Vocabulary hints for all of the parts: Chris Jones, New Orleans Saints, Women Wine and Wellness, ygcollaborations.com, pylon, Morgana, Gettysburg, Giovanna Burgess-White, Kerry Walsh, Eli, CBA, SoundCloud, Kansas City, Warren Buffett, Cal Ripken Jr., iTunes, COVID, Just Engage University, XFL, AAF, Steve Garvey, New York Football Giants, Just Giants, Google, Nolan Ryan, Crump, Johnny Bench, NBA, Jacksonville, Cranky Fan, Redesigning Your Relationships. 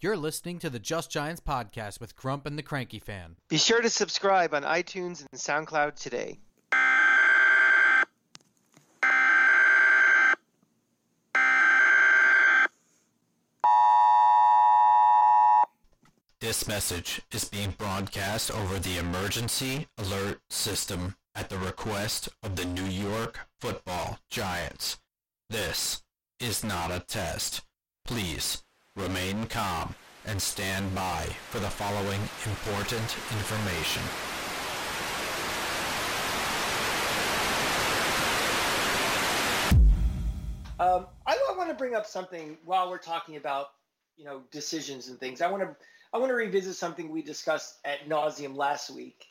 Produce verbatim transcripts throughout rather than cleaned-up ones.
You're listening to the Just Giants podcast with Crump and the Cranky Fan. Be sure to subscribe on iTunes and SoundCloud today. This message is being broadcast over the emergency alert system at the request of the New York Football Giants. This is not a test. Please remain calm and stand by for the following important information. Um, I, I want to bring up something while we're talking about, you know, decisions and things. I want to I want to revisit something we discussed ad nauseum last week.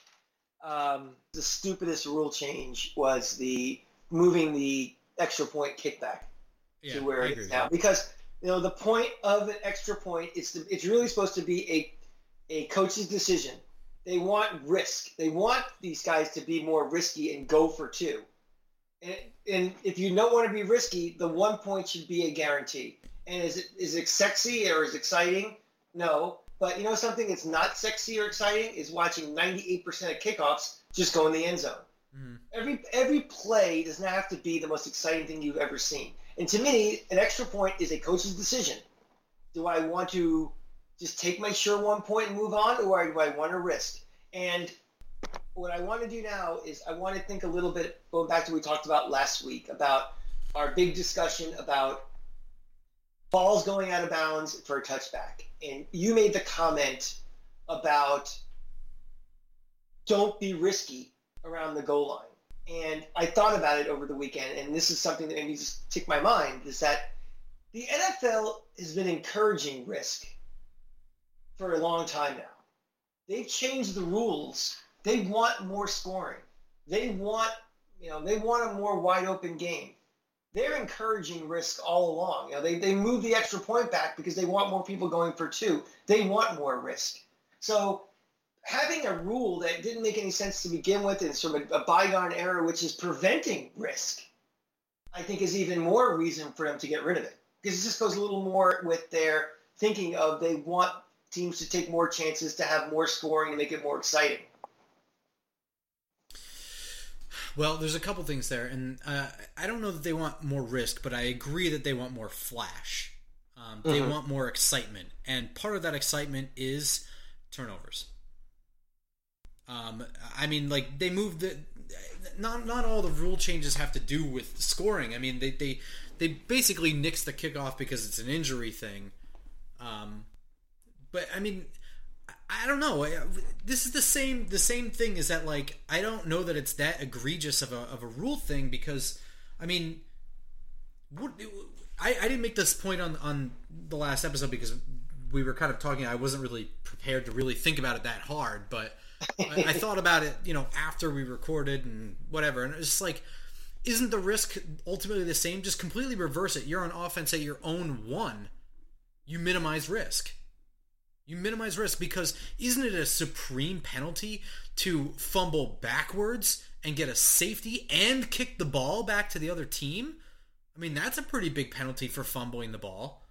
Um, the stupidest rule change was the moving the extra point kickback yeah, to where it is now. Because, you know, the point of an extra point is to, it's really supposed to be a a coach's decision. They want risk. They want these guys to be more risky and go for two. And, and if you don't want to be risky, the one point should be a guarantee. And is it is it sexy or is it exciting? No. But you know something that's not sexy or exciting is watching ninety-eight percent of kickoffs just go in the end zone. Mm-hmm. Every every play does not have to be the most exciting thing you've ever seen. And to me, an extra point is a coach's decision. Do I want to just take my sure one point and move on, or do I want to risk? And what I want to do now is I want to think a little bit, going back to what we talked about last week, about our big discussion about balls going out of bounds for a touchback. And you made the comment about don't be risky around the goal line. And I thought about it over the weekend, and this is something that maybe just ticked my mind, is that the N F L has been encouraging risk for a long time now. They've changed the rules. They want more scoring. They want, you know, they want a more wide-open game. They're encouraging risk all along. You know, they, they move the extra point back because they want more people going for two. They want more risk. So having a rule that didn't make any sense to begin with and sort of a, a bygone era, which is preventing risk, I think is even more reason for them to get rid of it. Because it just goes a little more with their thinking of they want teams to take more chances to have more scoring and make it more exciting. Well, there's a couple things there, and uh, I don't know that they want more risk, but I agree that they want more flash. Um, they mm-hmm. want more excitement, and part of that excitement is turnovers. Um, I mean, like, they moved the – not not all the rule changes have to do with scoring. I mean, they they, they basically nixed the kickoff because it's an injury thing. Um, but, I mean – I don't know. This is the same the same thing is that, like, I don't know that it's that egregious of a of a rule thing because, I mean, what, I, I didn't make this point on, on the last episode because we were kind of talking. I wasn't really prepared to really think about it that hard, but I, I thought about it, you know, after we recorded and whatever. And it's just like, isn't the risk ultimately the same? Just completely reverse it. You're on offense at your own one. You minimize risk. You minimize risk because isn't it a supreme penalty to fumble backwards and get a safety and kick the ball back to the other team? I mean, that's a pretty big penalty for fumbling the ball.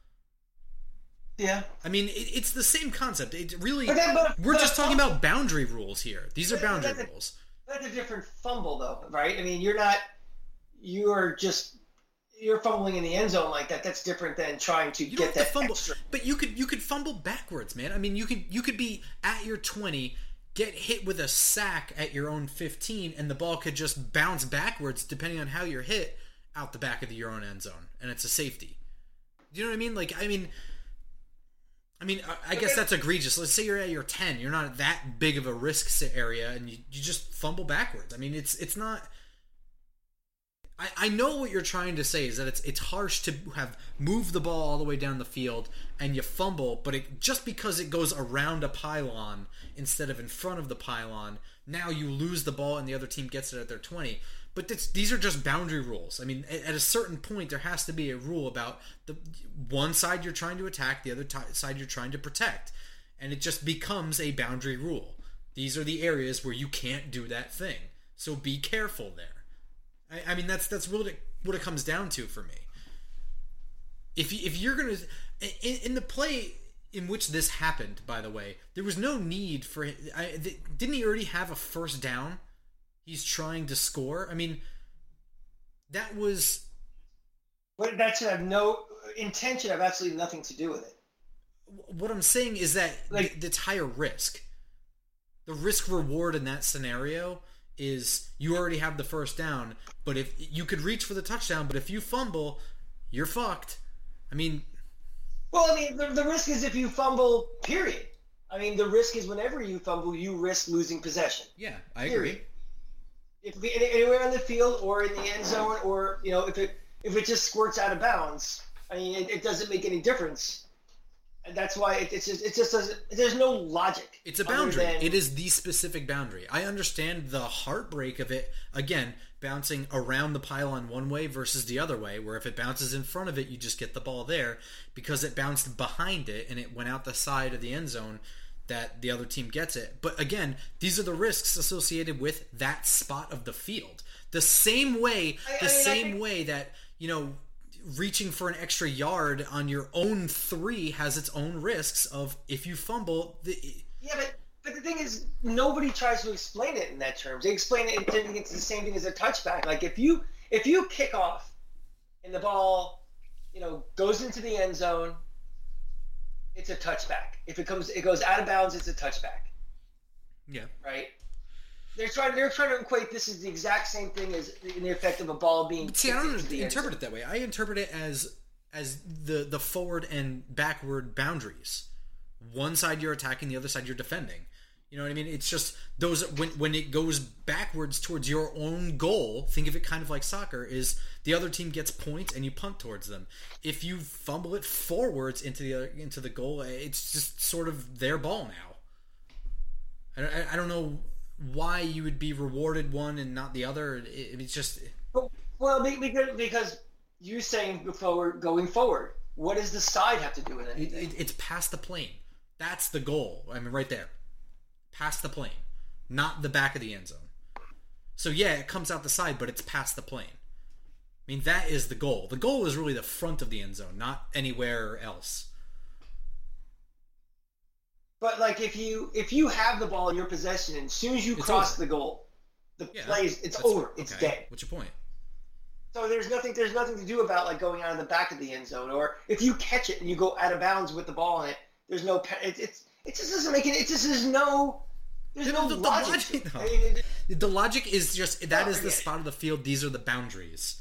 Yeah. I mean, it, it's the same concept. It really, but then, but, we're but, just talking about boundary rules here. These are boundary that's a, rules. That's a different fumble, though, right? I mean, you're not, you're just... You're fumbling in the end zone like that. That's different than trying to you get that fumble. Extra. But you could you could fumble backwards, man. I mean, you could you could be at your twenty, get hit with a sack at your own fifteen, and the ball could just bounce backwards depending on how you're hit out the back of the, your own end zone, and it's a safety. You know what I mean? Like I mean, I mean, I, I guess okay. That's egregious. Let's say you're at your ten. You're not that big of a risk area, and you, you just fumble backwards. I mean, it's it's not. I, I know what you're trying to say is that it's it's harsh to have moved the ball all the way down the field and you fumble, but it, just because it goes around a pylon instead of in front of the pylon, now you lose the ball and the other team gets it at their twenty. But this, these are just boundary rules. I mean, at, at a certain point, there has to be a rule about the one side you're trying to attack, the other t- side you're trying to protect, and it just becomes a boundary rule. These are the areas where you can't do that thing, so be careful there. I mean, that's that's what it, what it comes down to for me. If you, if you're gonna in, in the play in which this happened, by the way, there was no need for him. I, th- didn't he already have a first down? He's trying to score. I mean, that was... But that should have no intention of absolutely nothing to do with it. What I'm saying is that like, it's higher risk. The risk reward in that scenario is you already have the first down, but if you could reach for the touchdown, but if you fumble, you're fucked. I mean... Well, I mean, the, the risk is if you fumble, period. I mean, the risk is whenever you fumble, you risk losing possession. Yeah, I period. agree. It could be anywhere on the field or in the end zone or, you know, if it if it just squirts out of bounds, I mean, it, it doesn't make any difference. And that's why it, it's just, it just doesn't – there's no logic. It's a boundary. Than, it is the specific boundary. I understand the heartbreak of it, again, bouncing around the pylon one way versus the other way, where if it bounces in front of it, you just get the ball there. Because it bounced behind it and it went out the side of the end zone that the other team gets it. But again, these are the risks associated with that spot of the field. The same way, I, the I mean, same think- way that, you know, reaching for an extra yard on your own three has its own risks of if you fumble. The... Yeah, but, but the thing is, nobody tries to explain it in that terms. They explain it thinking it's the same thing as a touchback. Like if you if you kick off and the ball, you know, goes into the end zone, it's a touchback. If it comes, it goes out of bounds. It's a touchback. Yeah. Right. They're trying. They're trying to equate. This is the exact same thing as the effect of a ball being. But see, I don't interpret it that way. I interpret it as as the the forward and backward boundaries. One side you're attacking, the other side you're defending. You know what I mean? It's just those when when it goes backwards towards your own goal. Think of it kind of like soccer: is the other team gets points and you punt towards them. If you fumble it forwards into the other, into the goal, it's just sort of their ball now. I don't, I don't know. Why you would be rewarded one and not the other? It, it's just well, because because you saying before going forward, what does the side have to do with anything? It, it, it's past the plane. That's the goal. I mean, right there, past the plane, not the back of the end zone. So yeah, it comes out the side, but it's past the plane. I mean, that is the goal. The goal is really the front of the end zone, not anywhere else. But like if you if you have the ball in your possession and as soon as you it's cross over. the goal, the yeah, play is it's over. Okay. It's dead. What's your point? So there's nothing there's nothing to do about like going out of the back of the end zone or if you catch it and you go out of bounds with the ball in it, there's no it, it's it just doesn't make it it just there's no there's no, no the, logic. The logic, no. I mean, the logic is just that is the spot of the field, these are the boundaries.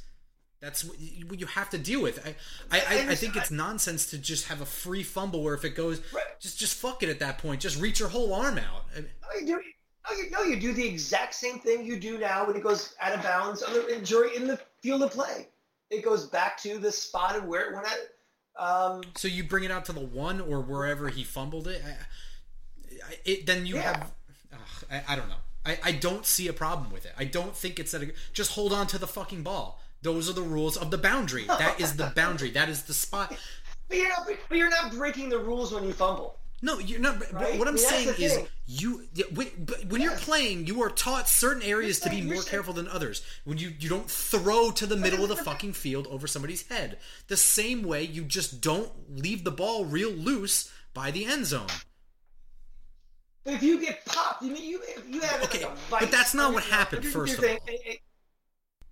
That's what you have to deal with. I, I, I, I think it's nonsense to just have a free fumble where if it goes, right. just just fuck it at that point. Just reach your whole arm out. No, you do, no, you, no, you do the exact same thing you do now when it goes out of bounds on the, injury in the field of play. It goes back to the spot of where it went at. Um, so you bring it out to the one or wherever he fumbled it? I, I, it then you yeah. have... Ugh, I, I don't know. I, I don't see a problem with it. I don't think it's that... A, just hold on to the fucking ball. Those are the rules of the boundary. That is the boundary. That is the spot. But you're not, but you're not breaking the rules when you fumble. No, you're not. Right? What I'm yeah, saying is you. When, when yeah. you're playing, you are taught certain areas saying, to be more saying. careful than others. When you, you don't throw to the middle of the fucking field over somebody's head. The same way you just don't leave the ball real loose by the end zone. But if you get popped, I mean, you you have okay. Like a vice, but that's not what happened. You're, first you're of all. Saying,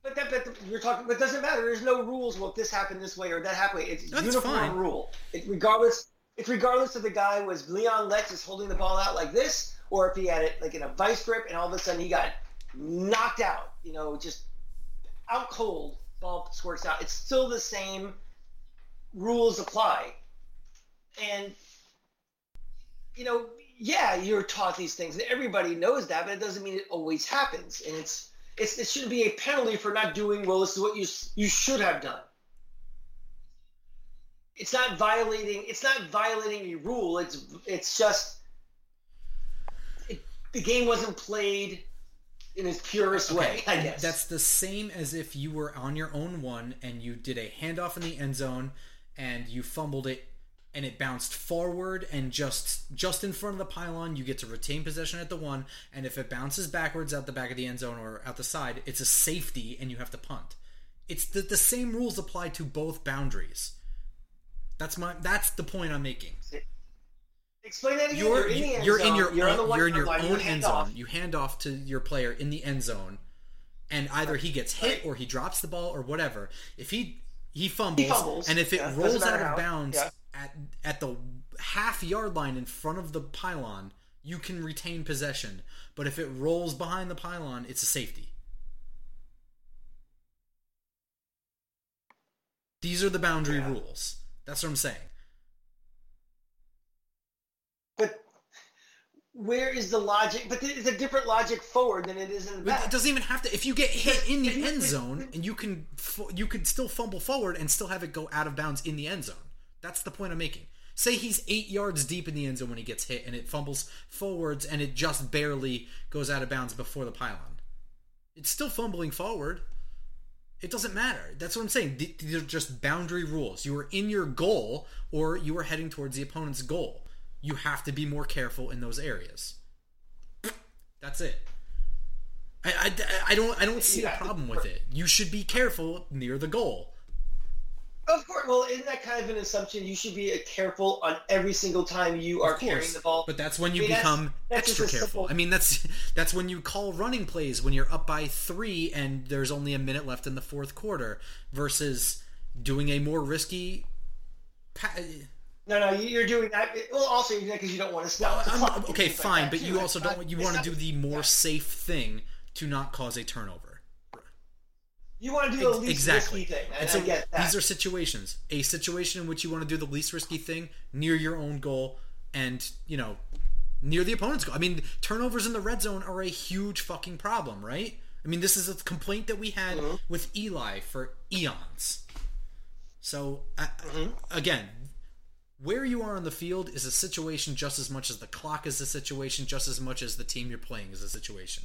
But that, but you're talking. But it doesn't matter. There's no rules. Well, if this happened this way or that happened, it's That's uniform fine. rule. It regardless. It's regardless if the guy was Leon Letts is holding the ball out like this, or if he had it like in a vice grip, and all of a sudden he got knocked out. You know, just out cold. Ball squirts out. It's still the same rules apply. And you know, yeah, you're taught these things, and everybody knows that, but it doesn't mean it always happens. And it's. It's, it should be a penalty for not doing, well, this is what you you should have done. It's not violating. It's not violating a rule. It's it's just it, the game wasn't played in its purest okay. way. I guess that's the same as if you were on your own one and you did a handoff in the end zone and you fumbled it and it bounced forward and just just in front of the pylon, you get to retain possession at the one, and if it bounces backwards out the back of the end zone or out the side, it's a safety and you have to punt. It's the, the same rules apply to both boundaries. That's my that's the point I'm making. Explain that again. You're, you're in the end you're zone. In your, you're on the one you're in your line. Own you end off. zone. You hand off to your player in the end zone, and either he gets hit or he drops the ball or whatever. If he he fumbles, he fumbles. and if it yeah, rolls out of bounds yeah. at at the half yard line in front of the pylon, you can retain possession. But if it rolls behind the pylon, it's a safety. These are the boundary yeah. rules. That's what I'm saying. But where is the logic? But it's a different logic forward than it is in the back. It doesn't even have to. If you get hit in the end zone, and you can you can still fumble forward and still have it go out of bounds in the end zone. That's the point I'm making. Say he's eight yards deep in the end zone when he gets hit, and it fumbles forwards, and it just barely goes out of bounds before the pylon. It's still fumbling forward. It doesn't matter. That's what I'm saying. These are just boundary rules. You are in your goal, or you are heading towards the opponent's goal. You have to be more careful in those areas. That's it. I, I, I don't I don't see yeah. a problem with it. You should be careful near the goal. Of course. Well, isn't that kind of an assumption? You should be careful on every single time you are carrying the ball. But that's when you I mean, become that's, that's extra careful. Simple... I mean, that's that's when you call running plays when you're up by three and there's only a minute left in the fourth quarter versus doing a more risky... Pa- no, no, you're doing that. Well, also, you're doing that because you don't want to stop. Well, okay, fine, like but you also don't. You want to do the more yeah. safe thing to not cause a turnover. You want to do the least exactly. risky thing, and, and so I get that. These are situations. A situation in which you want to do the least risky thing near your own goal and, you know, near the opponent's goal. I mean, turnovers in the red zone are a huge fucking problem, right? I mean, this is a complaint that we had mm-hmm. with Eli for eons. So, I, mm-hmm. again, where you are on the field is a situation just as much as the clock is a situation, just as much as the team you're playing is a situation.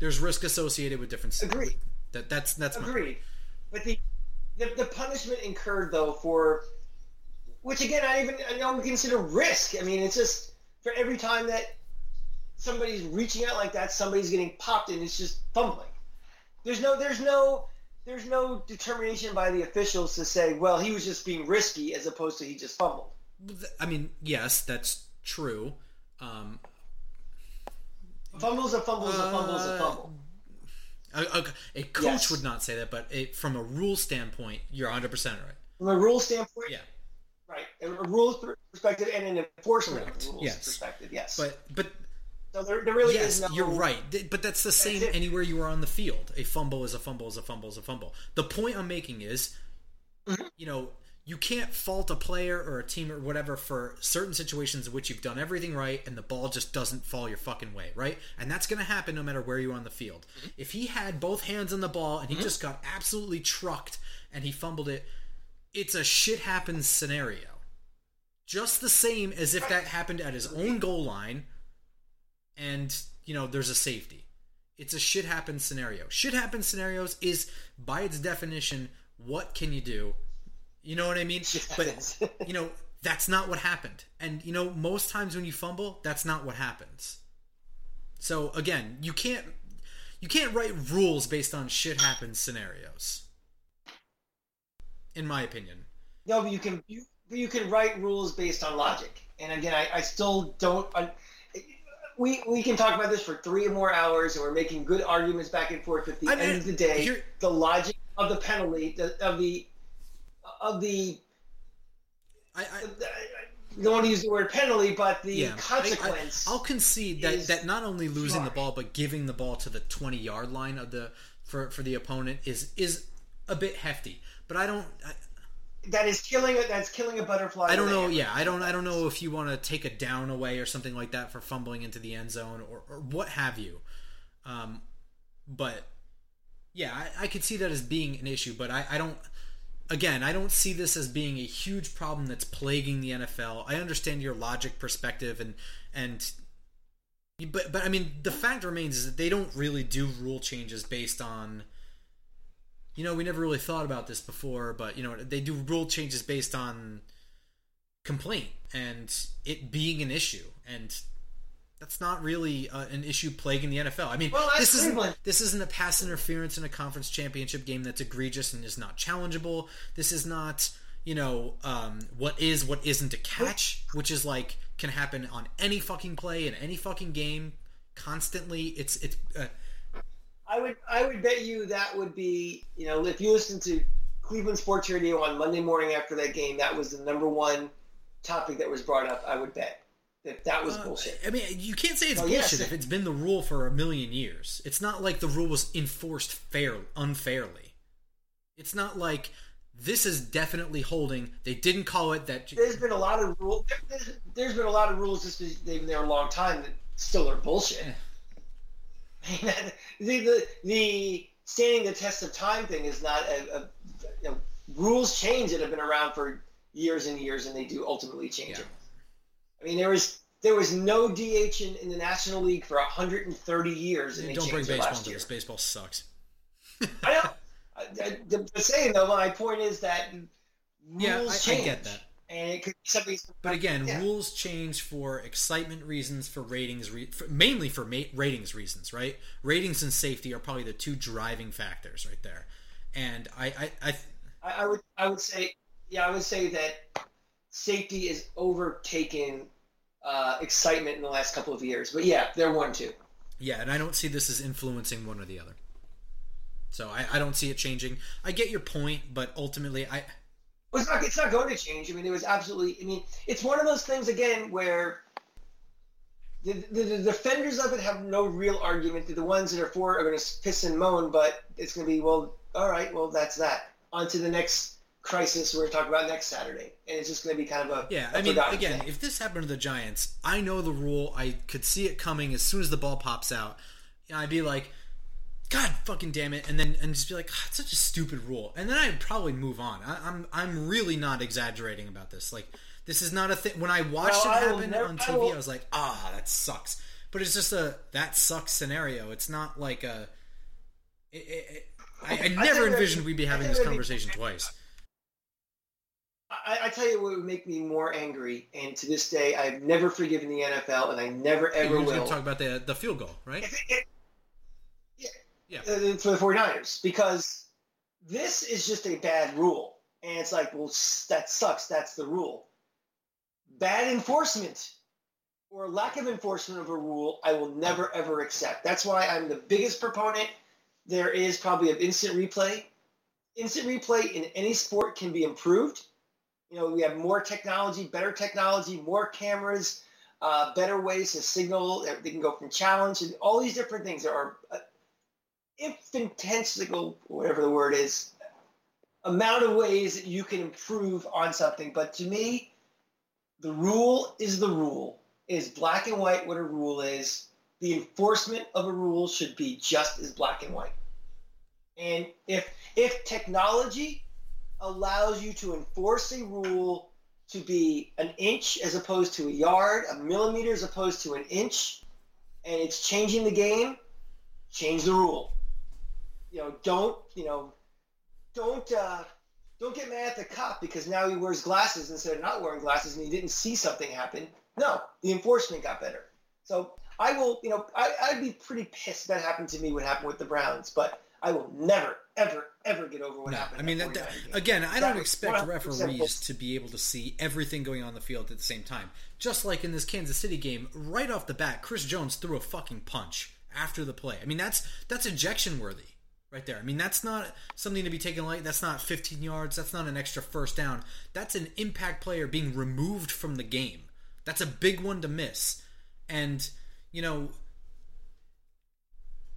There's risk associated with different stuff. Agreed. That, that's that's agreed. But the, the the punishment incurred though for, which again I even I don't consider risk. I mean it's just for every time that somebody's reaching out like that, somebody's getting popped and it's just fumbling. There's no there's no there's no determination by the officials to say well he was just being risky as opposed to he just fumbled. I mean yes that's true. Um, Fumble's a fumble's a fumble's a fumble. Uh, a, a, a coach yes. would not say that, but it, from a rule standpoint, you're one hundred percent right. From a rule standpoint? Yeah. Right. A rules perspective and an enforcement Correct. rules yes. perspective, yes. But, but so there, there really yes, is no... you're right. But that's the same that's anywhere you are on the field. A fumble is a fumble is a fumble is a fumble. The point I'm making is, mm-hmm. you know, you can't fault a player or a team or whatever for certain situations in which you've done everything right and the ball just doesn't fall your fucking way, right? And that's going to happen no matter where you're on the field. Mm-hmm. If he had both hands on the ball and he mm-hmm. just got absolutely trucked and he fumbled it, it's a shit happens scenario. Just the same as if that happened at his own goal line and, you know, there's a safety. It's a shit happens scenario. Shit happens scenarios is, by its definition, what can you do? You know what I mean? But, you know, that's not what happened. And, you know, most times when you fumble, that's not what happens. So, again, you can't you can't write rules based on shit happens scenarios. In my opinion. No, but you can you, you can write rules based on logic. And, again, I, I still don't I, we we can talk about this for three or more hours, and we're making good arguments back and forth. At the I mean, end of the day, the logic of the penalty, the, of the... of the I, I, I don't want to use the word penalty, but the yeah, consequence. I, I, I'll concede that, that not only losing smart. the ball, but giving the ball to the twenty-yard line of the for, for the opponent is is a bit hefty. But I don't. I, that is killing it. That's killing a butterfly. I don't know. Yeah, I don't. I don't know if you want to take a down away or something like that for fumbling into the end zone or, or what have you. Um, but yeah, I, I could see that as being an issue, but I, I don't. Again, I don't see this as being a huge problem that's plaguing the N F L. I understand your logic perspective, and and but but I mean the fact remains is that they don't really do rule changes based on. You know, we never really thought about this before, but you know they do rule changes based on complaint and it being an issue, and that's not really uh, an issue plaguing the N F L. I mean, well, this isn't this isn't a pass interference in a conference championship game that's egregious and is not challengeable. This is not, you know, um, what is, what isn't a catch, which is like can happen on any fucking play in any fucking game constantly. It's it's. Uh, I would I would bet you that would be, you know, if you listen to Cleveland Sports Radio on Monday morning after that game, that was the number one topic that was brought up. I would bet that that was uh, bullshit. I mean, you can't say it's oh, bullshit yes. if it's been the rule for a million years. It's not like the rule was enforced fair unfairly. It's not like this is definitely holding. They didn't call it that. There's been a lot of rules. There's, there's been a lot of rules. Just because they've been there a long time that still are bullshit. Yeah. the, the the standing the test of time thing is not a, a you know, rules change that have been around for years and years, and they do ultimately change yeah. it. I mean, there was there was no D H in, in the National League for one hundred thirty years, and they don't bring baseball into this. Baseball sucks. I know. I, I, the, the saying though, my point is that rules yeah, I, change. I get that. And it could be something. But again, yeah. rules change for excitement reasons, for ratings, re- for, mainly for ma- ratings reasons, right? Ratings and safety are probably the two driving factors, right there. And I, I, I, th- I, I would, I would say, yeah, I would say that safety is overtaken uh, excitement in the last couple of years. But yeah, they're one two. Yeah, and I don't see this as influencing one or the other. So I, I don't see it changing. I get your point, but ultimately, I. Well, it's not, it's not going to change. I mean, it was absolutely. I mean, it's one of those things again where the, the, the defenders of it have no real argument. The ones that are for it are going to piss and moan, but it's going to be well. All right, well, that's that. On to the next crisis we're talking about next Saturday, and it's just going to be kind of a yeah. I a mean, again, thing. If this happened to the Giants, I know the rule. I could see it coming as soon as the ball pops out. And I'd be like, God fucking damn it, and then and just be like, oh, it's such a stupid rule, and then I'd probably move on. I, I'm I'm really not exaggerating about this. Like, this is not a thing. When I watched no, it happen never, on T V, I, will... I was like, ah, that sucks. But it's just a that sucks scenario. It's not like a. It, it, it, I, I never I envisioned we'd be having this conversation be... twice. I, I tell you what would make me more angry, and to this day, I've never forgiven the N F L, and I never ever will. We're going to talk about the the field goal, right? If it, it, Yeah. For the 49ers, because this is just a bad rule. And it's like, well, that sucks. That's the rule. Bad enforcement or lack of enforcement of a rule, I will never, ever accept. That's why I'm the biggest proponent there is probably of instant replay. Instant replay in any sport can be improved. You know, we have more technology, better technology, more cameras, uh, better ways to signal. They can go from challenge and all these different things. There are... Uh, infinitesimal, whatever the word is, amount of ways that you can improve on something. But to me, the rule is the rule. It is black and white what a rule is. The enforcement of a rule should be just as black and white. And if if technology allows you to enforce a rule to be an inch as opposed to a yard, a millimeter as opposed to an inch, and it's changing the game, change the rule. You know, don't you know? Don't uh, don't get mad at the cop because now he wears glasses instead of not wearing glasses, and he didn't see something happen. No, the enforcement got better. So I will, you know, I, I'd be pretty pissed if that happened to me. What happened with the Browns, but I will never, ever, ever get over what no, happened. I mean, that, that, again, I that don't expect referees to be able to see everything going on in the field at the same time. Just like in this Kansas City game, right off the bat, Chris Jones threw a fucking punch after the play. I mean, that's that's ejection worthy. Right there. I mean, that's not something to be taken lightly. That's not fifteen yards. That's not an extra first down. That's an impact player being removed from the game. That's a big one to miss. And, you know,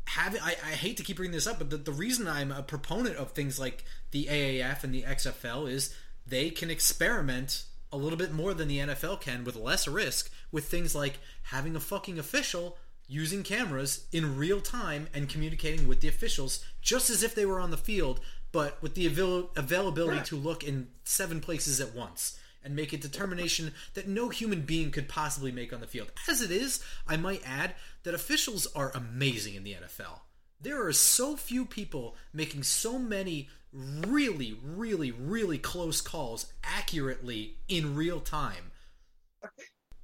have, I, I hate to keep bringing this up, but the, the reason I'm a proponent of things like the A A F and the X F L is they can experiment a little bit more than the N F L can with less risk with things like having a fucking official using cameras in real time and communicating with the officials just as if they were on the field, but with the avail- availability yeah. to look in seven places at once and make a determination that no human being could possibly make on the field. As it is, I might add that officials are amazing in the N F L. There are so few people making so many really, really, really close calls accurately in real time.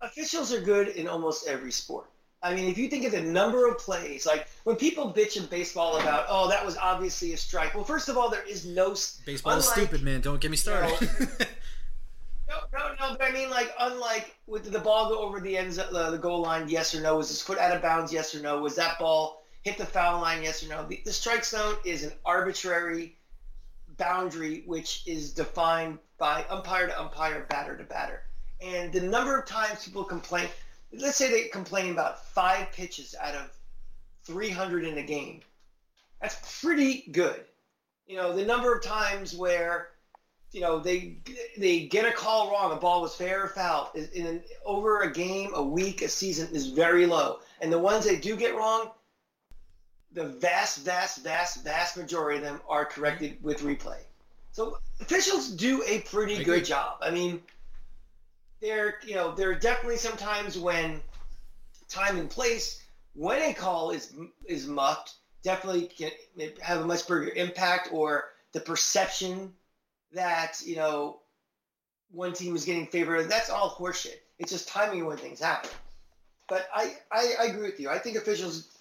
Officials are good in almost every sport. I mean, if you think of the number of plays, like when people bitch in baseball about, oh, that was obviously a strike. Well, first of all, there is no – Baseball unlike, is stupid, man. Don't get me started. You know, no, no, no. But I mean, like, unlike – did the ball go over the end, uh, the goal line, yes or no? Was his foot out of bounds, yes or no? Was that ball hit the foul line, yes or no? The, the strike zone is an arbitrary boundary which is defined by umpire to umpire, batter to batter. And the number of times people complain – let's say they complain about five pitches out of three hundred in a game. That's pretty good. You know, the number of times where, you know, they they get a call wrong, a ball was fair or foul, is in an, over a game, a week, a season is very low. And the ones they do get wrong, the vast, vast, vast, vast majority of them are corrected with replay. So officials do a pretty good job. I mean... There, you know, there are definitely some times when time and place, when a call is is muffed, definitely can have a much bigger impact, or the perception that, you know, one team was getting favored. That's all horseshit. It's just timing when things happen. But I, I, I agree with you. I think officials,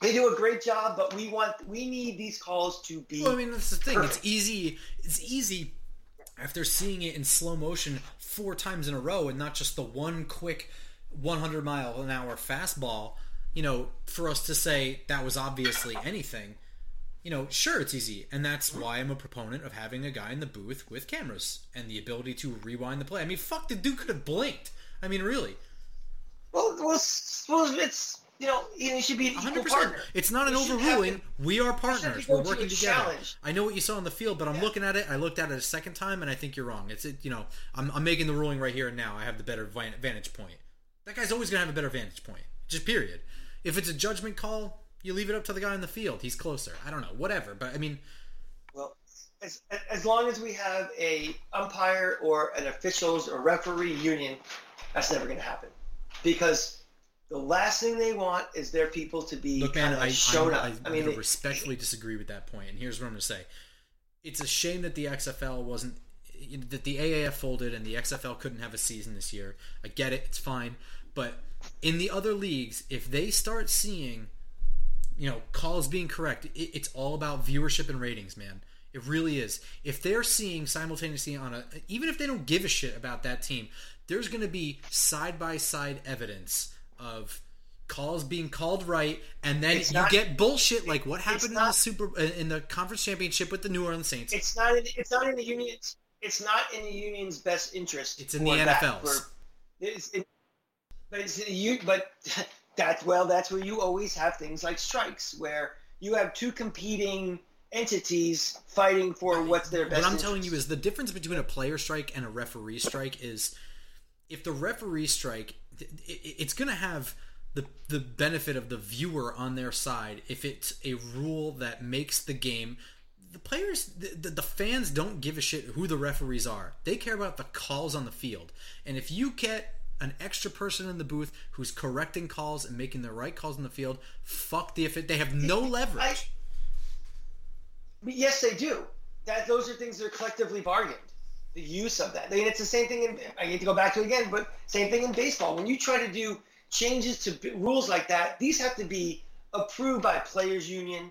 they do a great job, but we want we need these calls to be. Well, I mean, that's the thing. Perfect. It's easy. It's easy. After seeing it in slow motion four times in a row and not just the one quick one hundred mile an hour fastball, you know, for us to say that was obviously anything, you know, sure, it's easy. And that's why I'm a proponent of having a guy in the booth with cameras and the ability to rewind the play. I mean, fuck, the dude could have blinked. I mean, really. Well, well, it's, you know, you should be an equal partner. It's not an overruling. To, we are partners. We're working to together. Challenge. I know what you saw on the field, but I'm yeah. looking at it. I looked at it a second time, and I think you're wrong. It's, it, you know, I'm, I'm making the ruling right here and now. I have the better vantage point. That guy's always going to have a better vantage point, just period. If it's a judgment call, you leave it up to the guy on the field. He's closer. I don't know, whatever. But, I mean. Well, as, as long as we have a umpire or an officials or referee union, that's never going to happen. Because the last thing they want is their people to be Look, kind man, of I, shown I, up. I, I mean, respectfully they, disagree with that point, and here's what I'm going to say. It's a shame that the X F L wasn't – that the A A F folded and the X F L couldn't have a season this year. I get it. It's fine. But in the other leagues, if they start seeing, you know, calls being correct, it, it's all about viewership and ratings, man. It really is. If they're seeing simultaneously on a – even if they don't give a shit about that team, there's going to be side-by-side evidence – of calls being called right, and then it's you not, get bullshit like what happened not, in the Super in the conference championship with the New Orleans Saints. It's not. In, it's not in the union's. It's not in the union's best interest. It's in the N F L's. For, it's, it, but it's you. But that's well. That's where you always have things like strikes, where you have two competing entities fighting for what's their best. What I'm interest. telling you is the difference between a player strike and a referee strike is if the referee strike. It's going to have the the benefit of the viewer on their side if it's a rule that makes the game. The players, the, the fans don't give a shit who the referees are. They care about the calls on the field. And if you get an extra person in the booth who's correcting calls and making the right calls on the field, fuck the if it, they have no leverage. I, yes, they do. That those are things that are collectively bargained. The use of that. I mean, it's the same thing in, I hate to go back to it again, but same thing in baseball. When you try to do changes to b- rules like that, these have to be approved by players' union,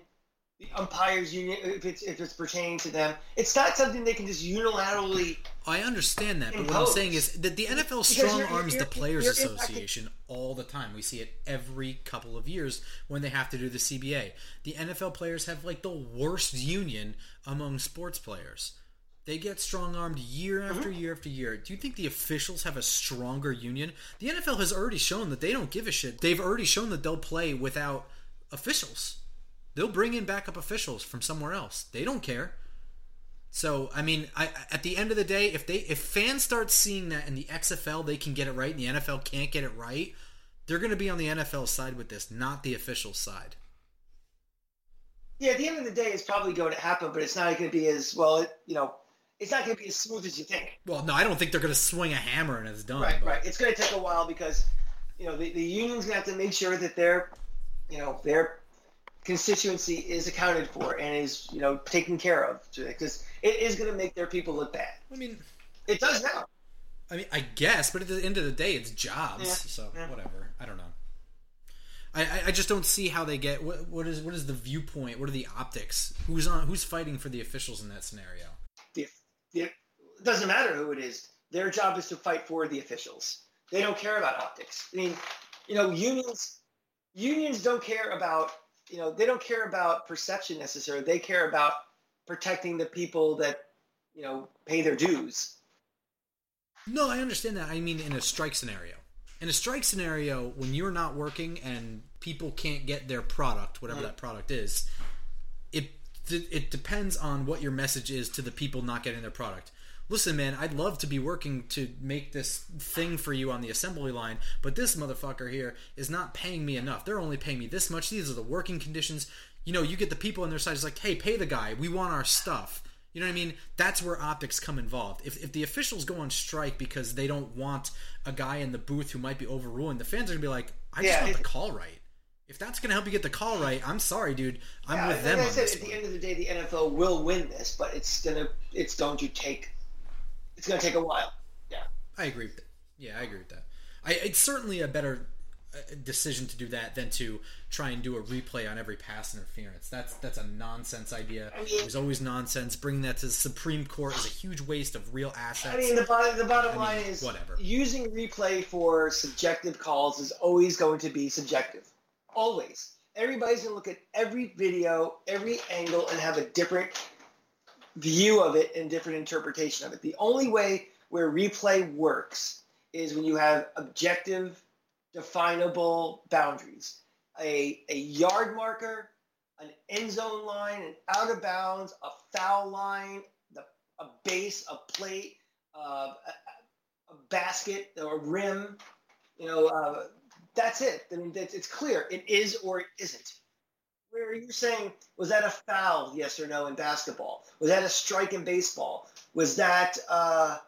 the umpires' union, if it's if it's pertaining to them. It's not something they can just unilaterally. I understand that, impose. But what I'm saying is that the N F L strong you're, you're, arms you're, the Players Association impacting. All the time. We see it every couple of years when they have to do the C B A. The N F L players have like the worst union among sports players. They get strong-armed year after mm-hmm. year after year. Do you think the officials have a stronger union? The N F L has already shown that they don't give a shit. They've already shown that they'll play without officials. They'll bring in backup officials from somewhere else. They don't care. So, I mean, I, at the end of the day, if they if fans start seeing that in the X F L they can get it right and the N F L can't get it right, they're going to be on the N F L's side with this, not the officials' side. Yeah, at the end of the day, it's probably going to happen, but it's not going to be as, well, it, you know, it's not going to be as smooth as you think. Well, no, I don't think they're going to swing a hammer and it's done. Right, but. right. It's going to take a while because, you know, the, the union's going to have to make sure that their, you know, their constituency is accounted for and is, you know, taken care of because it is going to make their people look bad. I mean, it does now. I mean, I guess, but at the end of the day, it's jobs, yeah, so yeah. whatever. I don't know. I, I just don't see how they get what, what is what is the viewpoint? What are the optics? Who's on? Who's fighting for the officials in that scenario? The, the, it doesn't matter who it is. Their job is to fight for the officials. They don't care about optics. I mean, you know, unions unions don't care about you know they don't care about perception necessarily. They care about protecting the people that you know pay their dues. No, I understand that. I mean, in a strike scenario. In a strike scenario, when you're not working and people can't get their product, whatever that product is, it it depends on what your message is to the people not getting their product. Listen, man, I'd love to be working to make this thing for you on the assembly line, but this motherfucker here is not paying me enough. They're only paying me this much. These are the working conditions. You know, you get the people on their side. It's like, hey, pay the guy. We want our stuff. You know what I mean? That's where optics come involved. If if the officials go on strike because they don't want a guy in the booth who might be overruling, the fans are going to be like, I just yeah, want the call right. If that's going to help you get the call right, I'm sorry, dude. I'm yeah, with them like on I said, this at one. The end of the day, the N F L will win this, but it's going to it's going to take it's going to take a while. Yeah. I agree with that. Yeah, I agree with that. I, it's certainly a better decision to do that than to try and do a replay on every pass interference. That's that's a nonsense idea. I mean, it was always nonsense. Bringing that to the Supreme Court is a huge waste of real assets. I mean, the bottom, the bottom I line mean, is whatever. Using replay for subjective calls is always going to be subjective. Always. Everybody's going to look at every video, every angle, and have a different view of it and different interpretation of it. The only way where replay works is when you have objective definable boundaries, a a yard marker, an end zone line, an out of bounds, a foul line, the, a base, a plate, uh, a, a basket, or a rim. You know, uh, that's it. I mean, that's, it's clear. It is or it isn't. Where you're saying, was that a foul, yes or no, in basketball? Was that a strike in baseball? Was that uh,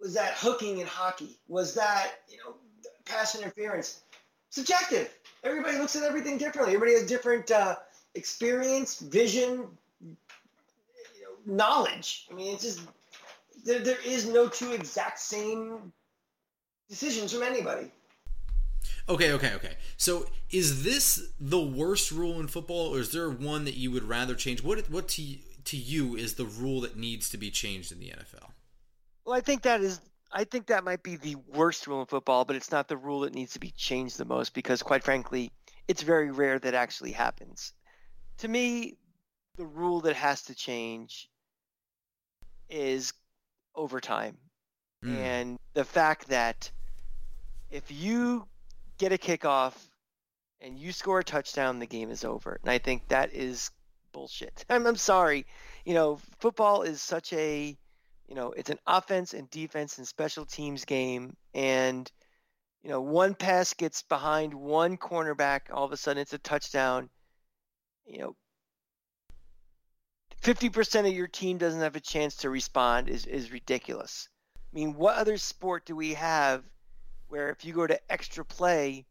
was that hooking in hockey? Was that, you know, pass interference? Subjective. Everybody looks at everything differently. Everybody has different uh, experience, vision, you know, knowledge. I mean, it's just there, there is no two exact same decisions from anybody. Okay, okay, okay. So is this the worst rule in football, or is there one that you would rather change? What, what to, to you is the rule that needs to be changed in the N F L? Well, I think that is... I think that might be the worst rule in football, but it's not the rule that needs to be changed the most because, quite frankly, it's very rare that actually happens. To me, the rule that has to change is overtime. Mm. And the fact that if you get a kickoff and you score a touchdown, the game is over. And I think that is bullshit. I'm, I'm sorry. You know, football is such a... You know, it's an offense and defense and special teams game. And, you know, one pass gets behind one cornerback. All of a sudden it's a touchdown. You know, fifty percent of your team doesn't have a chance to respond is, is ridiculous. I mean, what other sport do we have where if you go to extra play,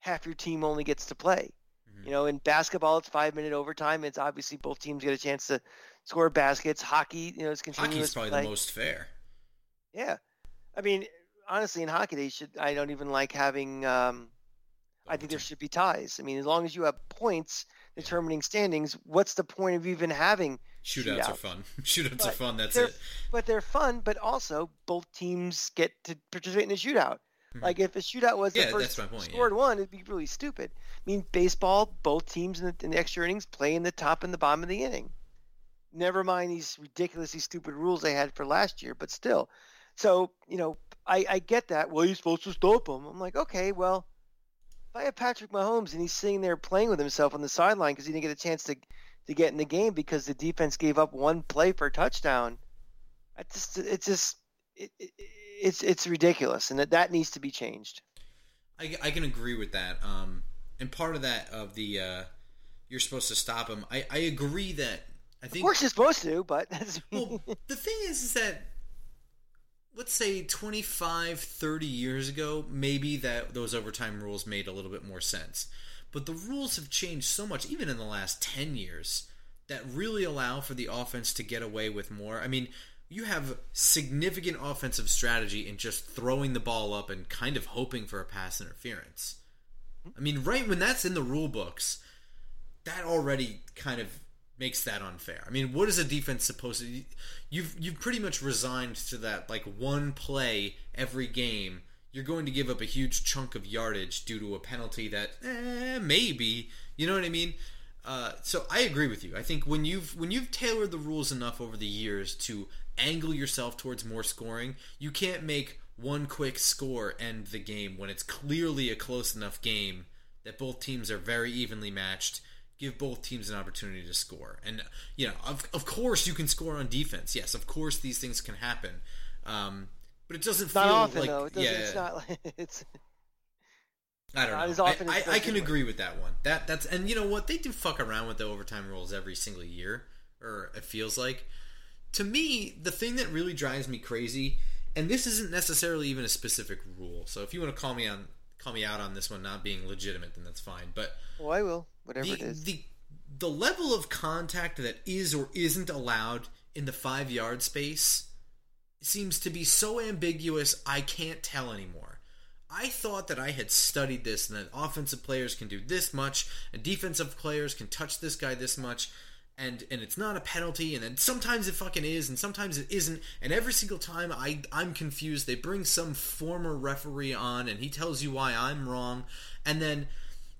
half your team only gets to play? Mm-hmm. You know, in basketball, it's five-minute overtime. It's obviously both teams get a chance to – score baskets. Hockey, you know, it's continuous. Hockey's probably play. The most fair. Yeah, I mean, honestly, in hockey, they should. I don't even like having. Um, I think there should be ties. I mean, as long as you have points determining standings, what's the point of even having shootouts? Shootouts are fun. Shootouts but are fun. That's it. But they're fun. But also, both teams get to participate in a shootout. Mm-hmm. Like if a shootout was yeah, the first that's my point, scored yeah. one, it'd be really stupid. I mean, baseball, both teams in the, in the extra innings play in the top and the bottom of the inning. Never mind these ridiculously stupid rules they had for last year, but still. So, you know, I, I get that. Well, you're supposed to stop him. I'm like, okay, well, if I have Patrick Mahomes and he's sitting there playing with himself on the sideline because he didn't get a chance to to get in the game because the defense gave up one play for a touchdown, I just, it's just it, it, it's it's ridiculous, and that, that needs to be changed. I, I can agree with that. Um, and part of that of the uh, you're supposed to stop him. I, I agree that. I think, of course you're supposed to, but... Well, the thing is, is that, let's say twenty-five, thirty years ago, maybe that those overtime rules made a little bit more sense. But the rules have changed so much, even in the last ten years, that really allow for the offense to get away with more. I mean, you have significant offensive strategy in just throwing the ball up and kind of hoping for a pass interference. I mean, right when that's in the rule books, that already kind of makes that unfair. I mean, what is a defense supposed to... You've, you've pretty much resigned to that, like, one play every game. You're going to give up a huge chunk of yardage due to a penalty that, eh, maybe. You know what I mean? Uh, so I agree with you. I think when you've when you've tailored the rules enough over the years to angle yourself towards more scoring, you can't make one quick score end the game when it's clearly a close enough game that both teams are very evenly matched. Give both teams an opportunity to score. And, you know, of of course you can score on defense. Yes, of course these things can happen. Um, but it doesn't it's feel not often, like... Though. It doesn't, yeah, it's not like... It's... I don't not know. As often I, as I, I can agree with that one. That that's And you know what? They do fuck around with the overtime rules every single year, or it feels like. To me, the thing that really drives me crazy, and this isn't necessarily even a specific rule, so if you want to call me on call me out on this one not being legitimate, then that's fine. But oh, I will. Whatever the, it is. The, the level of contact that is or isn't allowed in the five-yard space seems to be so ambiguous I can't tell anymore. I thought that I had studied this and that offensive players can do this much and defensive players can touch this guy this much and, and it's not a penalty, and then sometimes it fucking is and sometimes it isn't, and every single time I, I'm confused. They bring some former referee on and he tells you why I'm wrong, and then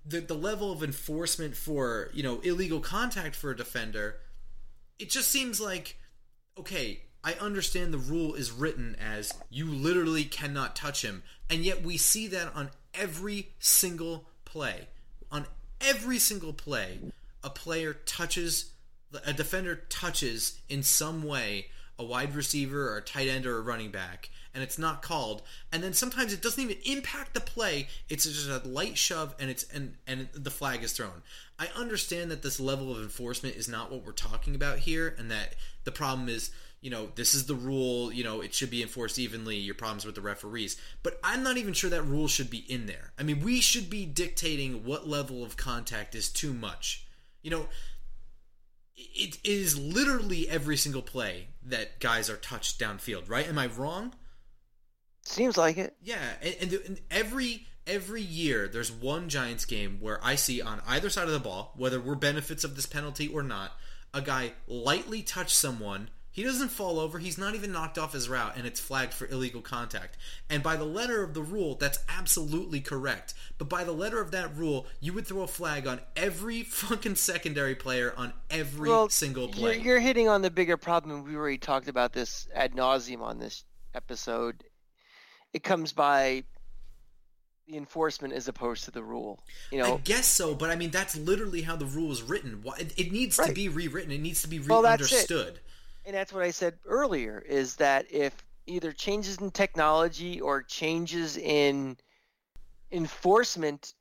the the level of enforcement for, you know, illegal contact for a defender, it just seems like, okay, I understand the rule is written as you literally cannot touch him, and yet we see that on every single play. On every single play, a player touches, a defender touches in some way a wide receiver or a tight end or a running back, and it's not called. And then sometimes it doesn't even impact the play. It's just a light shove, and it's and, and the flag is thrown. I understand that this level of enforcement is not what we're talking about here, and that the problem is, you know, this is the rule, you know, it should be enforced evenly, your problems with the referees. But I'm not even sure that rule should be in there. I mean, we should be dictating what level of contact is too much. You know, it is literally every single play that guys are touched downfield, right? Am I wrong? Seems like it. Yeah, and, and, and every every year there's one Giants game where I see on either side of the ball, whether we're benefits of this penalty or not, a guy lightly touch someone. He doesn't fall over. He's not even knocked off his route, and it's flagged for illegal contact. And by the letter of the rule, that's absolutely correct. But by the letter of that rule, you would throw a flag on every fucking secondary player on every well, single play. You're, you're hitting on the bigger problem. We already talked about this ad nauseum on this episode. It comes by the enforcement as opposed to the rule. You know, I guess so, but I mean, that's literally how the rule is written. It needs right. to be rewritten. It needs to be well, re-understood. And that's what I said earlier, is that if either changes in technology or changes in enforcement,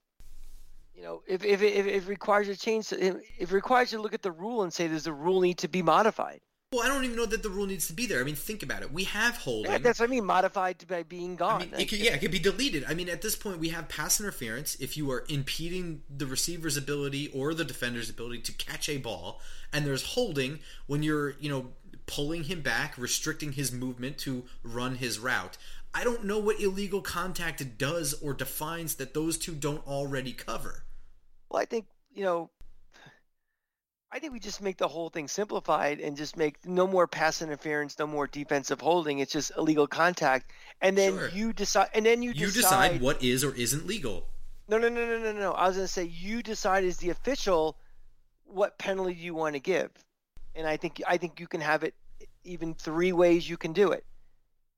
you know, if if it, if it requires a change, if it requires you to look at the rule and say, does the rule need to be modified? Well, I don't even know that the rule needs to be there. I mean, think about it. We have holding. Yeah, that's what I mean, modified by being gone. I mean, it could, yeah, it could be deleted. I mean, at this point, we have pass interference. If you are impeding the receiver's ability or the defender's ability to catch a ball, and there's holding when you're, you know, pulling him back, restricting his movement to run his route. I don't know what illegal contact does or defines that those two don't already cover. Well, I think, you know, I think we just make the whole thing simplified and just make no more pass interference, no more defensive holding. It's just illegal contact. And then sure. you decide, and then you, you decide, decide what is or isn't legal. No, no, no, no, no, no. I was going to say, you decide as the official what penalty you want to give. And I think I think you can have it even three ways you can do it.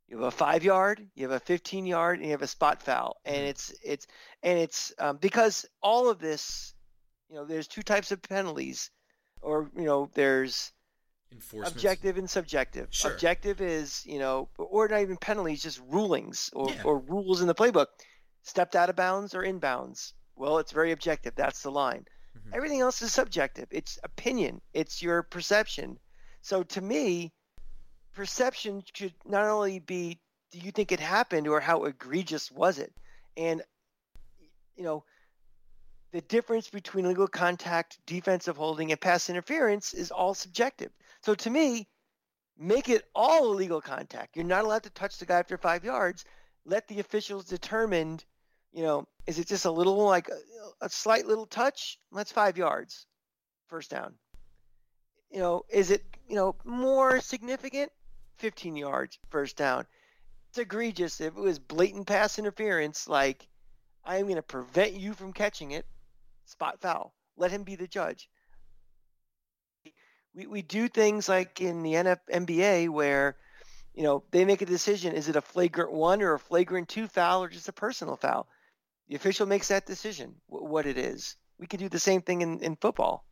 You have a five-yard, you have a fifteen-yard, and you have a spot foul. And it's it's and it's um, because all of this, you know, there's two types of penalties, or you know, there's objective and subjective. Sure. Objective is, you know, or not even penalties, just rulings or, yeah. or rules in the playbook. Stepped out of bounds or inbounds. Well, it's very objective. That's the line. Mm-hmm. Everything else is subjective. It's opinion. It's your perception. So to me, perception should not only be, do you think it happened, or how egregious was it? And, you know, the difference between illegal contact, defensive holding, and pass interference is all subjective. So to me, make it all illegal contact. You're not allowed to touch the guy after five yards. Let the officials determine you know, is it just a little, like a, a slight little touch? That's five yards, first down. You know, is it, you know, more significant? fifteen yards, first down. It's egregious. If it was blatant pass interference, like, I am going to prevent you from catching it, spot foul. Let him be the judge. We we do things like in the N B A where, you know, they make a decision. Is it a flagrant one or a flagrant two foul or just a personal foul? The official makes that decision, w- what it is. We could do the same thing in, in football.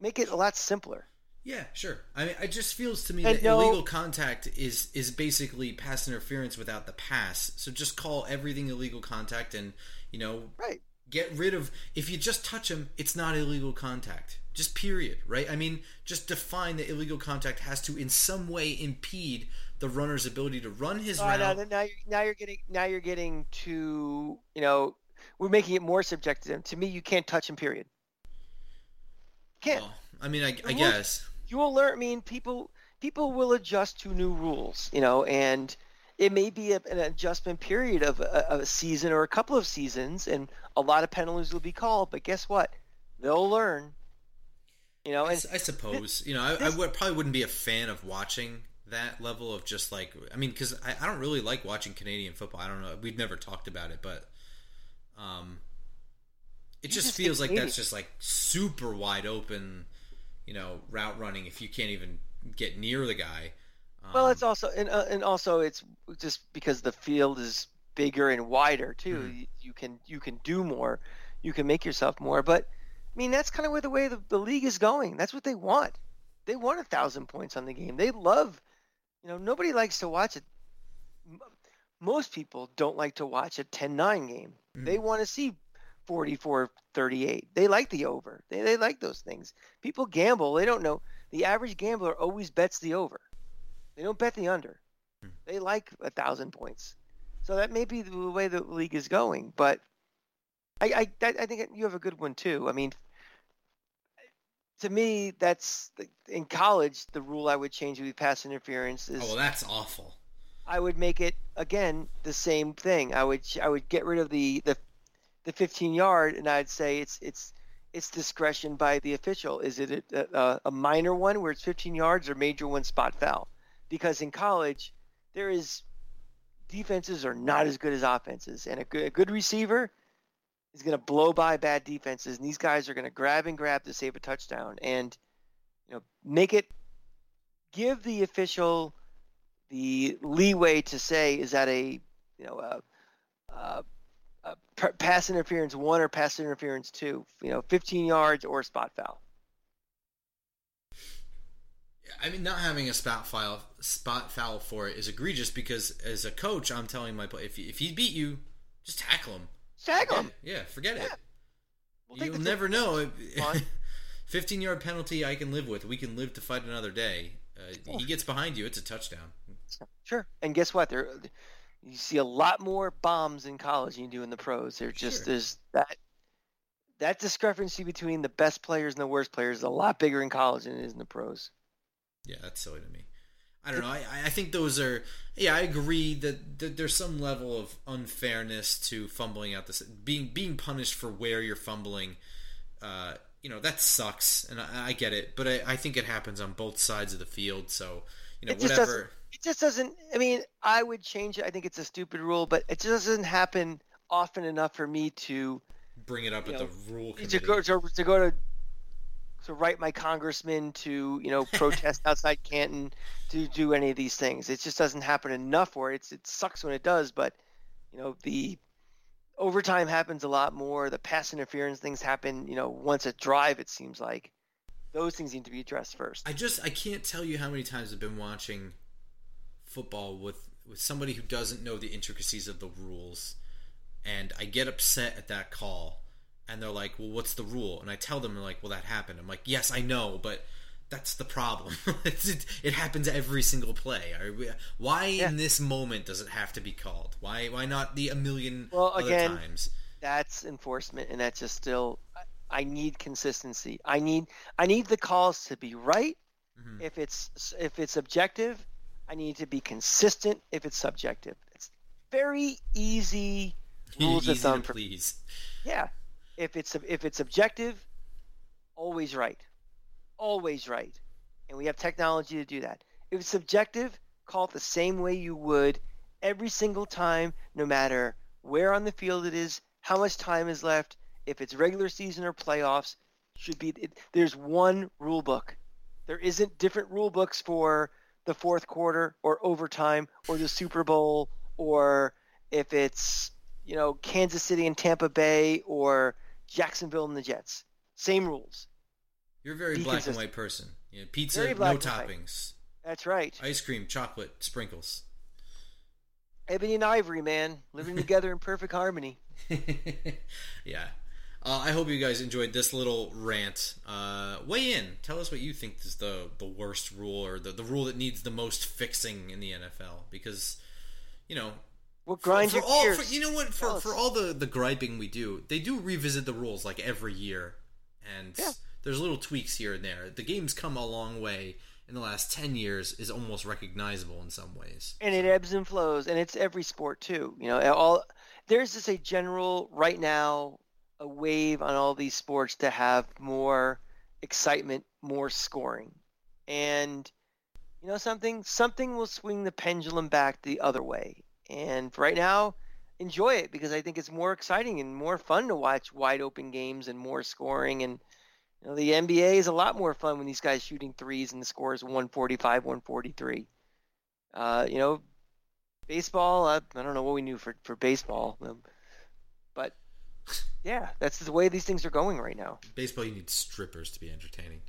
Make it a lot simpler. Yeah, sure. I mean, it just feels to me and that no, illegal contact is, is basically pass interference without the pass. So just call everything illegal contact and, you know, right. Get rid of – if you just touch him, it's not illegal contact. Just period, right? I mean, just define that illegal contact has to in some way impede the runner's ability to run his oh, route. No, now, you're, now you're getting now you're getting to, you know, we're making it more subjective. To me, you can't touch him, period. You can't. Well, I mean, I, I guess. You will learn – I mean, people, people will adjust to new rules, you know, and – it may be a, an adjustment period of a, of a season or a couple of seasons, and a lot of penalties will be called. But guess what? They'll learn. You know, and I, I suppose. This, you know, I, this, I would, probably wouldn't be a fan of watching that level of just like. I mean, because I, I don't really like watching Canadian football. I don't know. We've never talked about it, but um, it just, just feels Canadian. Like that's just like super wide open. You know, route running. If you can't even get near the guy. Well, it's also and, uh, and also it's just because the field is bigger and wider too. Mm-hmm. You, you can you can do more, you can make yourself more. But I mean, that's kind of where the way the, the league is going. That's what they want. They want a thousand points on the game. They love, you know, nobody likes to watch it. Most people don't like to watch a ten nine game. Mm-hmm. They want to see forty-four thirty-eight. They like the over. They they like those things. People gamble. They don't know. The average gambler always bets the over. They don't bet the under. They like a thousand points. So that may be the way the league is going. But I, I, that, I think you have a good one too. I mean, to me, that's in college. The rule I would change would be pass interference. Is, oh, well, that's awful. I would make it again the same thing. I would I would get rid of the the, the fifteen yard, and I'd say it's it's it's discretion by the official. Is it a, a minor one where it's fifteen yards or major one spot foul? Because in college, there is defenses are not as good as offenses, and a good, a good receiver is going to blow by bad defenses, and these guys are going to grab and grab to save a touchdown, and you know, make it give the official the leeway to say is that a you know a, a, a pass interference one or pass interference two, you know, fifteen yards or spot foul. I mean, not having a spot foul, spot foul for it is egregious because as a coach, I'm telling my player, if he, if he beat you, just tackle him. Tackle him. Yeah, forget yeah. it. We'll You'll never t- know. fifteen-yard penalty I can live with. We can live to fight another day. Uh, oh. He gets behind you. It's a touchdown. Sure. And guess what? There, you see a lot more bombs in college than you do in the pros. There just sure. there's that that discrepancy between the best players and the worst players is a lot bigger in college than it is in the pros. Yeah, that's silly to me. I don't know. I, I think those are – yeah, I agree that, that there's some level of unfairness to fumbling out this – being being punished for where you're fumbling. Uh, you know, that sucks, and I, I get it. But I, I think it happens on both sides of the field. So, you know, it just whatever. It just doesn't – I mean, I would change it. I think it's a stupid rule, but it just doesn't happen often enough for me to – bring it up at know, the rule committee. To go to, to, go to – to write my congressman to, you know, protest outside Canton, to do any of these things. It just doesn't happen enough for it. It's, it sucks when it does, but, you know, the overtime happens a lot more. The pass interference things happen, you know, once a drive, it seems like. Those things need to be addressed first. I just – I can't tell you how many times I've been watching football with, with somebody who doesn't know the intricacies of the rules, and I get upset at that call. And they're like, well, what's the rule? And I tell them, they're like, well, that happened. I'm like, yes, I know, but that's the problem. it's, it, it happens every single play. Are we, why yeah. in this moment does it have to be called? Why Why not the a million well, other again, times? That's enforcement, and that's just still – I need consistency. I need I need the calls to be right mm-hmm. if it's if it's objective. I need to be consistent if it's subjective. It's very easy – rules of thumb. For, please. Yeah. If it's if it's objective, always right. Always right. And we have technology to do that. If it's subjective, call it the same way you would every single time, no matter where on the field it is, how much time is left, if it's regular season or playoffs. Should be it, there's one rule book. There isn't different rule books for the fourth quarter or overtime or the Super Bowl, or if it's, you know, Kansas City and Tampa Bay or Jacksonville and the Jets. Same rules. You're a very be black consistent. and white person. Yeah, pizza, no toppings. White. That's right. Ice cream, chocolate, sprinkles. Ebony and ivory, man. Living together in perfect harmony. Yeah. Uh, I hope you guys enjoyed this little rant. Uh, weigh in. Tell us what you think is the, the worst rule, or the, the rule that needs the most fixing in the N F L. Because, you know, we'll grind for, your for all, for, you know what? For, for all the, the griping we do, they do revisit the rules like every year. And yeah. There's little tweaks here and there. The game's come a long way in the last ten years, is almost recognizable in some ways. And it ebbs and flows. And it's every sport, too. You know, all there's just a general right now a wave on all these sports to have more excitement, more scoring. And you know something? Something will swing the pendulum back the other way. And right now, enjoy it, because I think it's more exciting and more fun to watch wide open games and more scoring. And you know, the N B A is a lot more fun when these guys shooting threes and the score is one forty-five, one forty-three. Uh, you know, baseball, I, I don't know what we knew for, for baseball. Um, but yeah, that's the way these things are going right now. Baseball, you need strippers to be entertaining.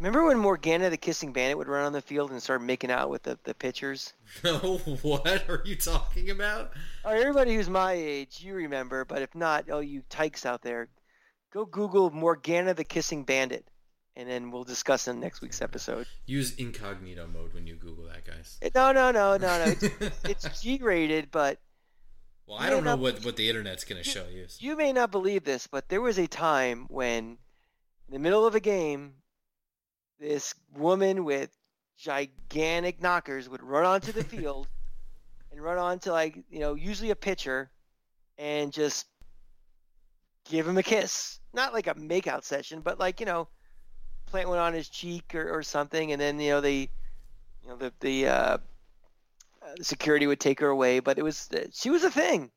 Remember when Morgana the Kissing Bandit would run on the field and start making out with the, the pitchers? No, what are you talking about? All right, everybody who's my age, you remember, but if not, oh, you tykes out there, go Google Morgana the Kissing Bandit, and then we'll discuss in next week's episode. Use incognito mode when you Google that, guys. No, no, no, no, no. It's, it's G-rated, but... Well, I don't know not, what, what the internet's going to show you. You may not believe this, but there was a time when, in the middle of a game, this woman with gigantic knockers would run onto the field and run onto, like, you know, usually a pitcher, and just give him a kiss. Not like a makeout session, but like, you know, plant one on his cheek or, or something, and then, you know, the, you know, the, the, uh, security would take her away, but it was she was a thing.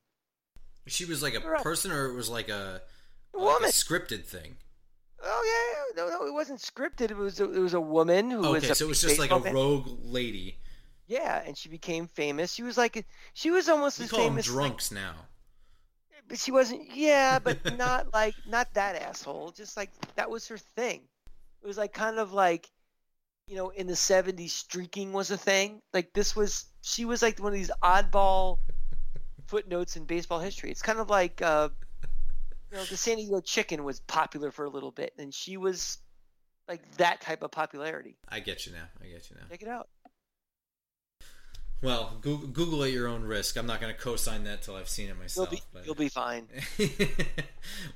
She was like a person, or it was like a, a woman, like a scripted thing. Oh yeah, no, no, it wasn't scripted. It was a, it was a woman who okay, was okay. So it was just like woman. a rogue lady. Yeah, and she became famous. She was like she was almost we as call famous. Them drunks like, now, but she wasn't. Yeah, but not like not that asshole. Just like that was her thing. It was like kind of like, you know, in the seventies, streaking was a thing. Like this was. She was like one of these oddball footnotes in baseball history. It's kind of like, uh, you know, the San Diego Chicken was popular for a little bit, and she was like that type of popularity. I get you now. I get you now. Check it out. Well, Google, Google at your own risk. I'm not going to co-sign that till I've seen it myself. You'll be, but... you'll be fine.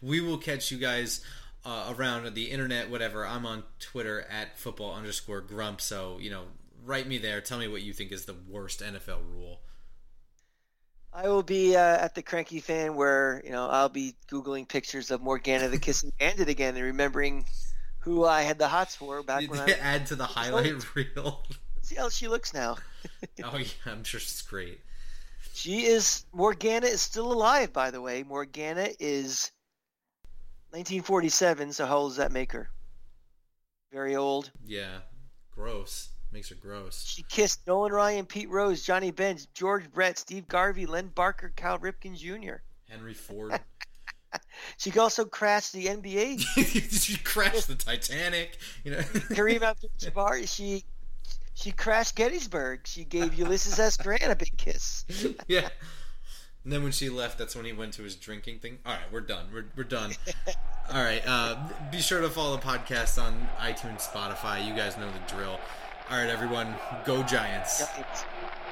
We will catch you guys uh, around the internet, whatever. I'm on Twitter at football underscore grump, so, you know, write me there. Tell me what you think is the worst N F L rule. I will be uh, at the Cranky Fan, where, you know, I'll be Googling pictures of Morgana the Kissing Bandit again and remembering who I had the hots for back Did when I was... Add to the highlight old. reel. See how she looks now. Oh, yeah. I'm sure she's great. She is... Morgana is still alive, by the way. Morgana is nineteen forty-seven, so how old does that make her? Very old. Yeah. Gross. Makes her gross. She kissed Nolan Ryan, Pete Rose, Johnny Bench, George Brett, Steve Garvey, Len Barker, Cal Ripken Junior Henry Ford. She also crashed the N B A. She crashed the Titanic. You know, Kareem Abdul-Jabbar. She she crashed Gettysburg. She gave Ulysses S. Grant a big kiss. Yeah. And then when she left, that's when he went to his drinking thing. All right, we're done. We're we're done. All right. Uh, be sure to follow the podcast on iTunes, Spotify. You guys know the drill. All right, everyone, go Giants. Yep.